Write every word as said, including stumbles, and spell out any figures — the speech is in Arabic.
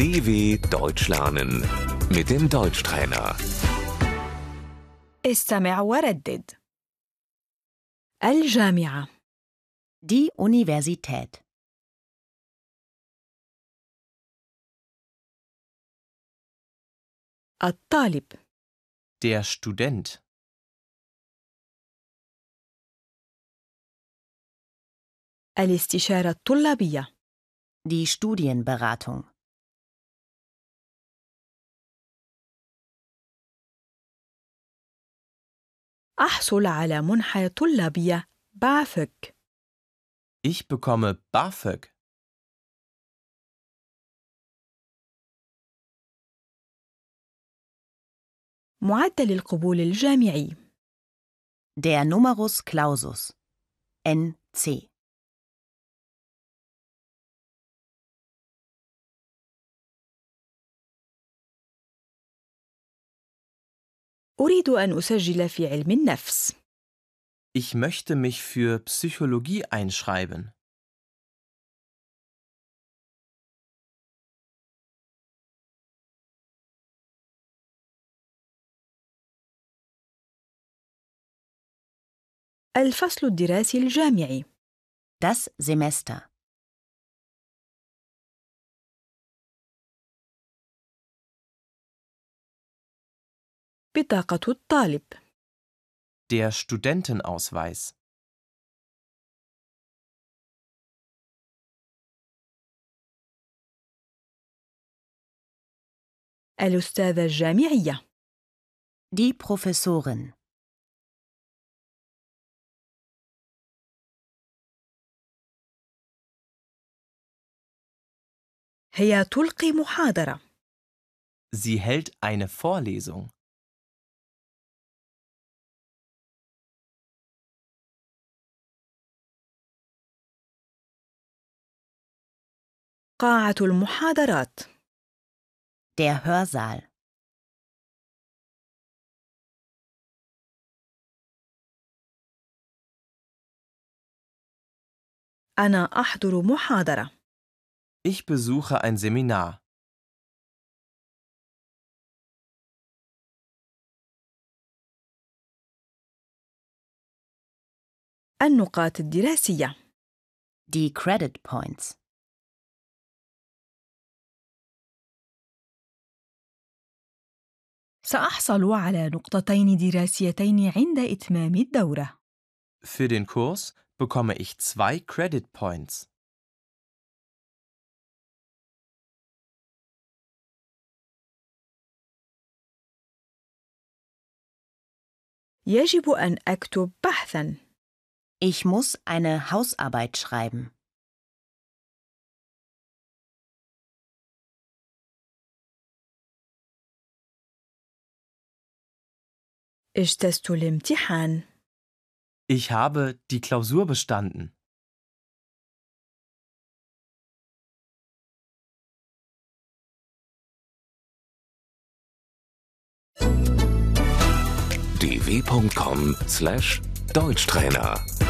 D W Deutsch lernen mit dem Deutschtrainer. استمع وردد. الجامعة. Die Universität. الطالب. Der Student. الاستشارة الطلابية. Die Studienberatung. أحصل على منحة طلابية BAföG. Ich bekomme BAföG. معدل القبول الجامعي. Der Numerus Clausus. N C. أريد أن أسجل في علم النفس. Ich möchte mich für Psychologie einschreiben. الفصل الدراسي الجامعي. Das Semester. بطاقة الطالب. Der Studentenausweis. الأستاذة الجامعية. Die Professorin. هي تلقي محاضرة. Sie hält eine Vorlesung. قاعة المحاضرات. Der Hörsaal. أنا أحضر محاضرة. Ich besuche ein Seminar. النقاط الدراسية. Die Credit Points. سأحصل على نقطتين دراسيتين عند إتمام الدورة. Für den Kurs bekomme ich zwei Credit Points. يجب أن أكتب بحثاً. Ich muss eine Hausarbeit schreiben. اجتزت الامتحان. Ich habe die Klausur bestanden. d w punkt com slash deutschtrainer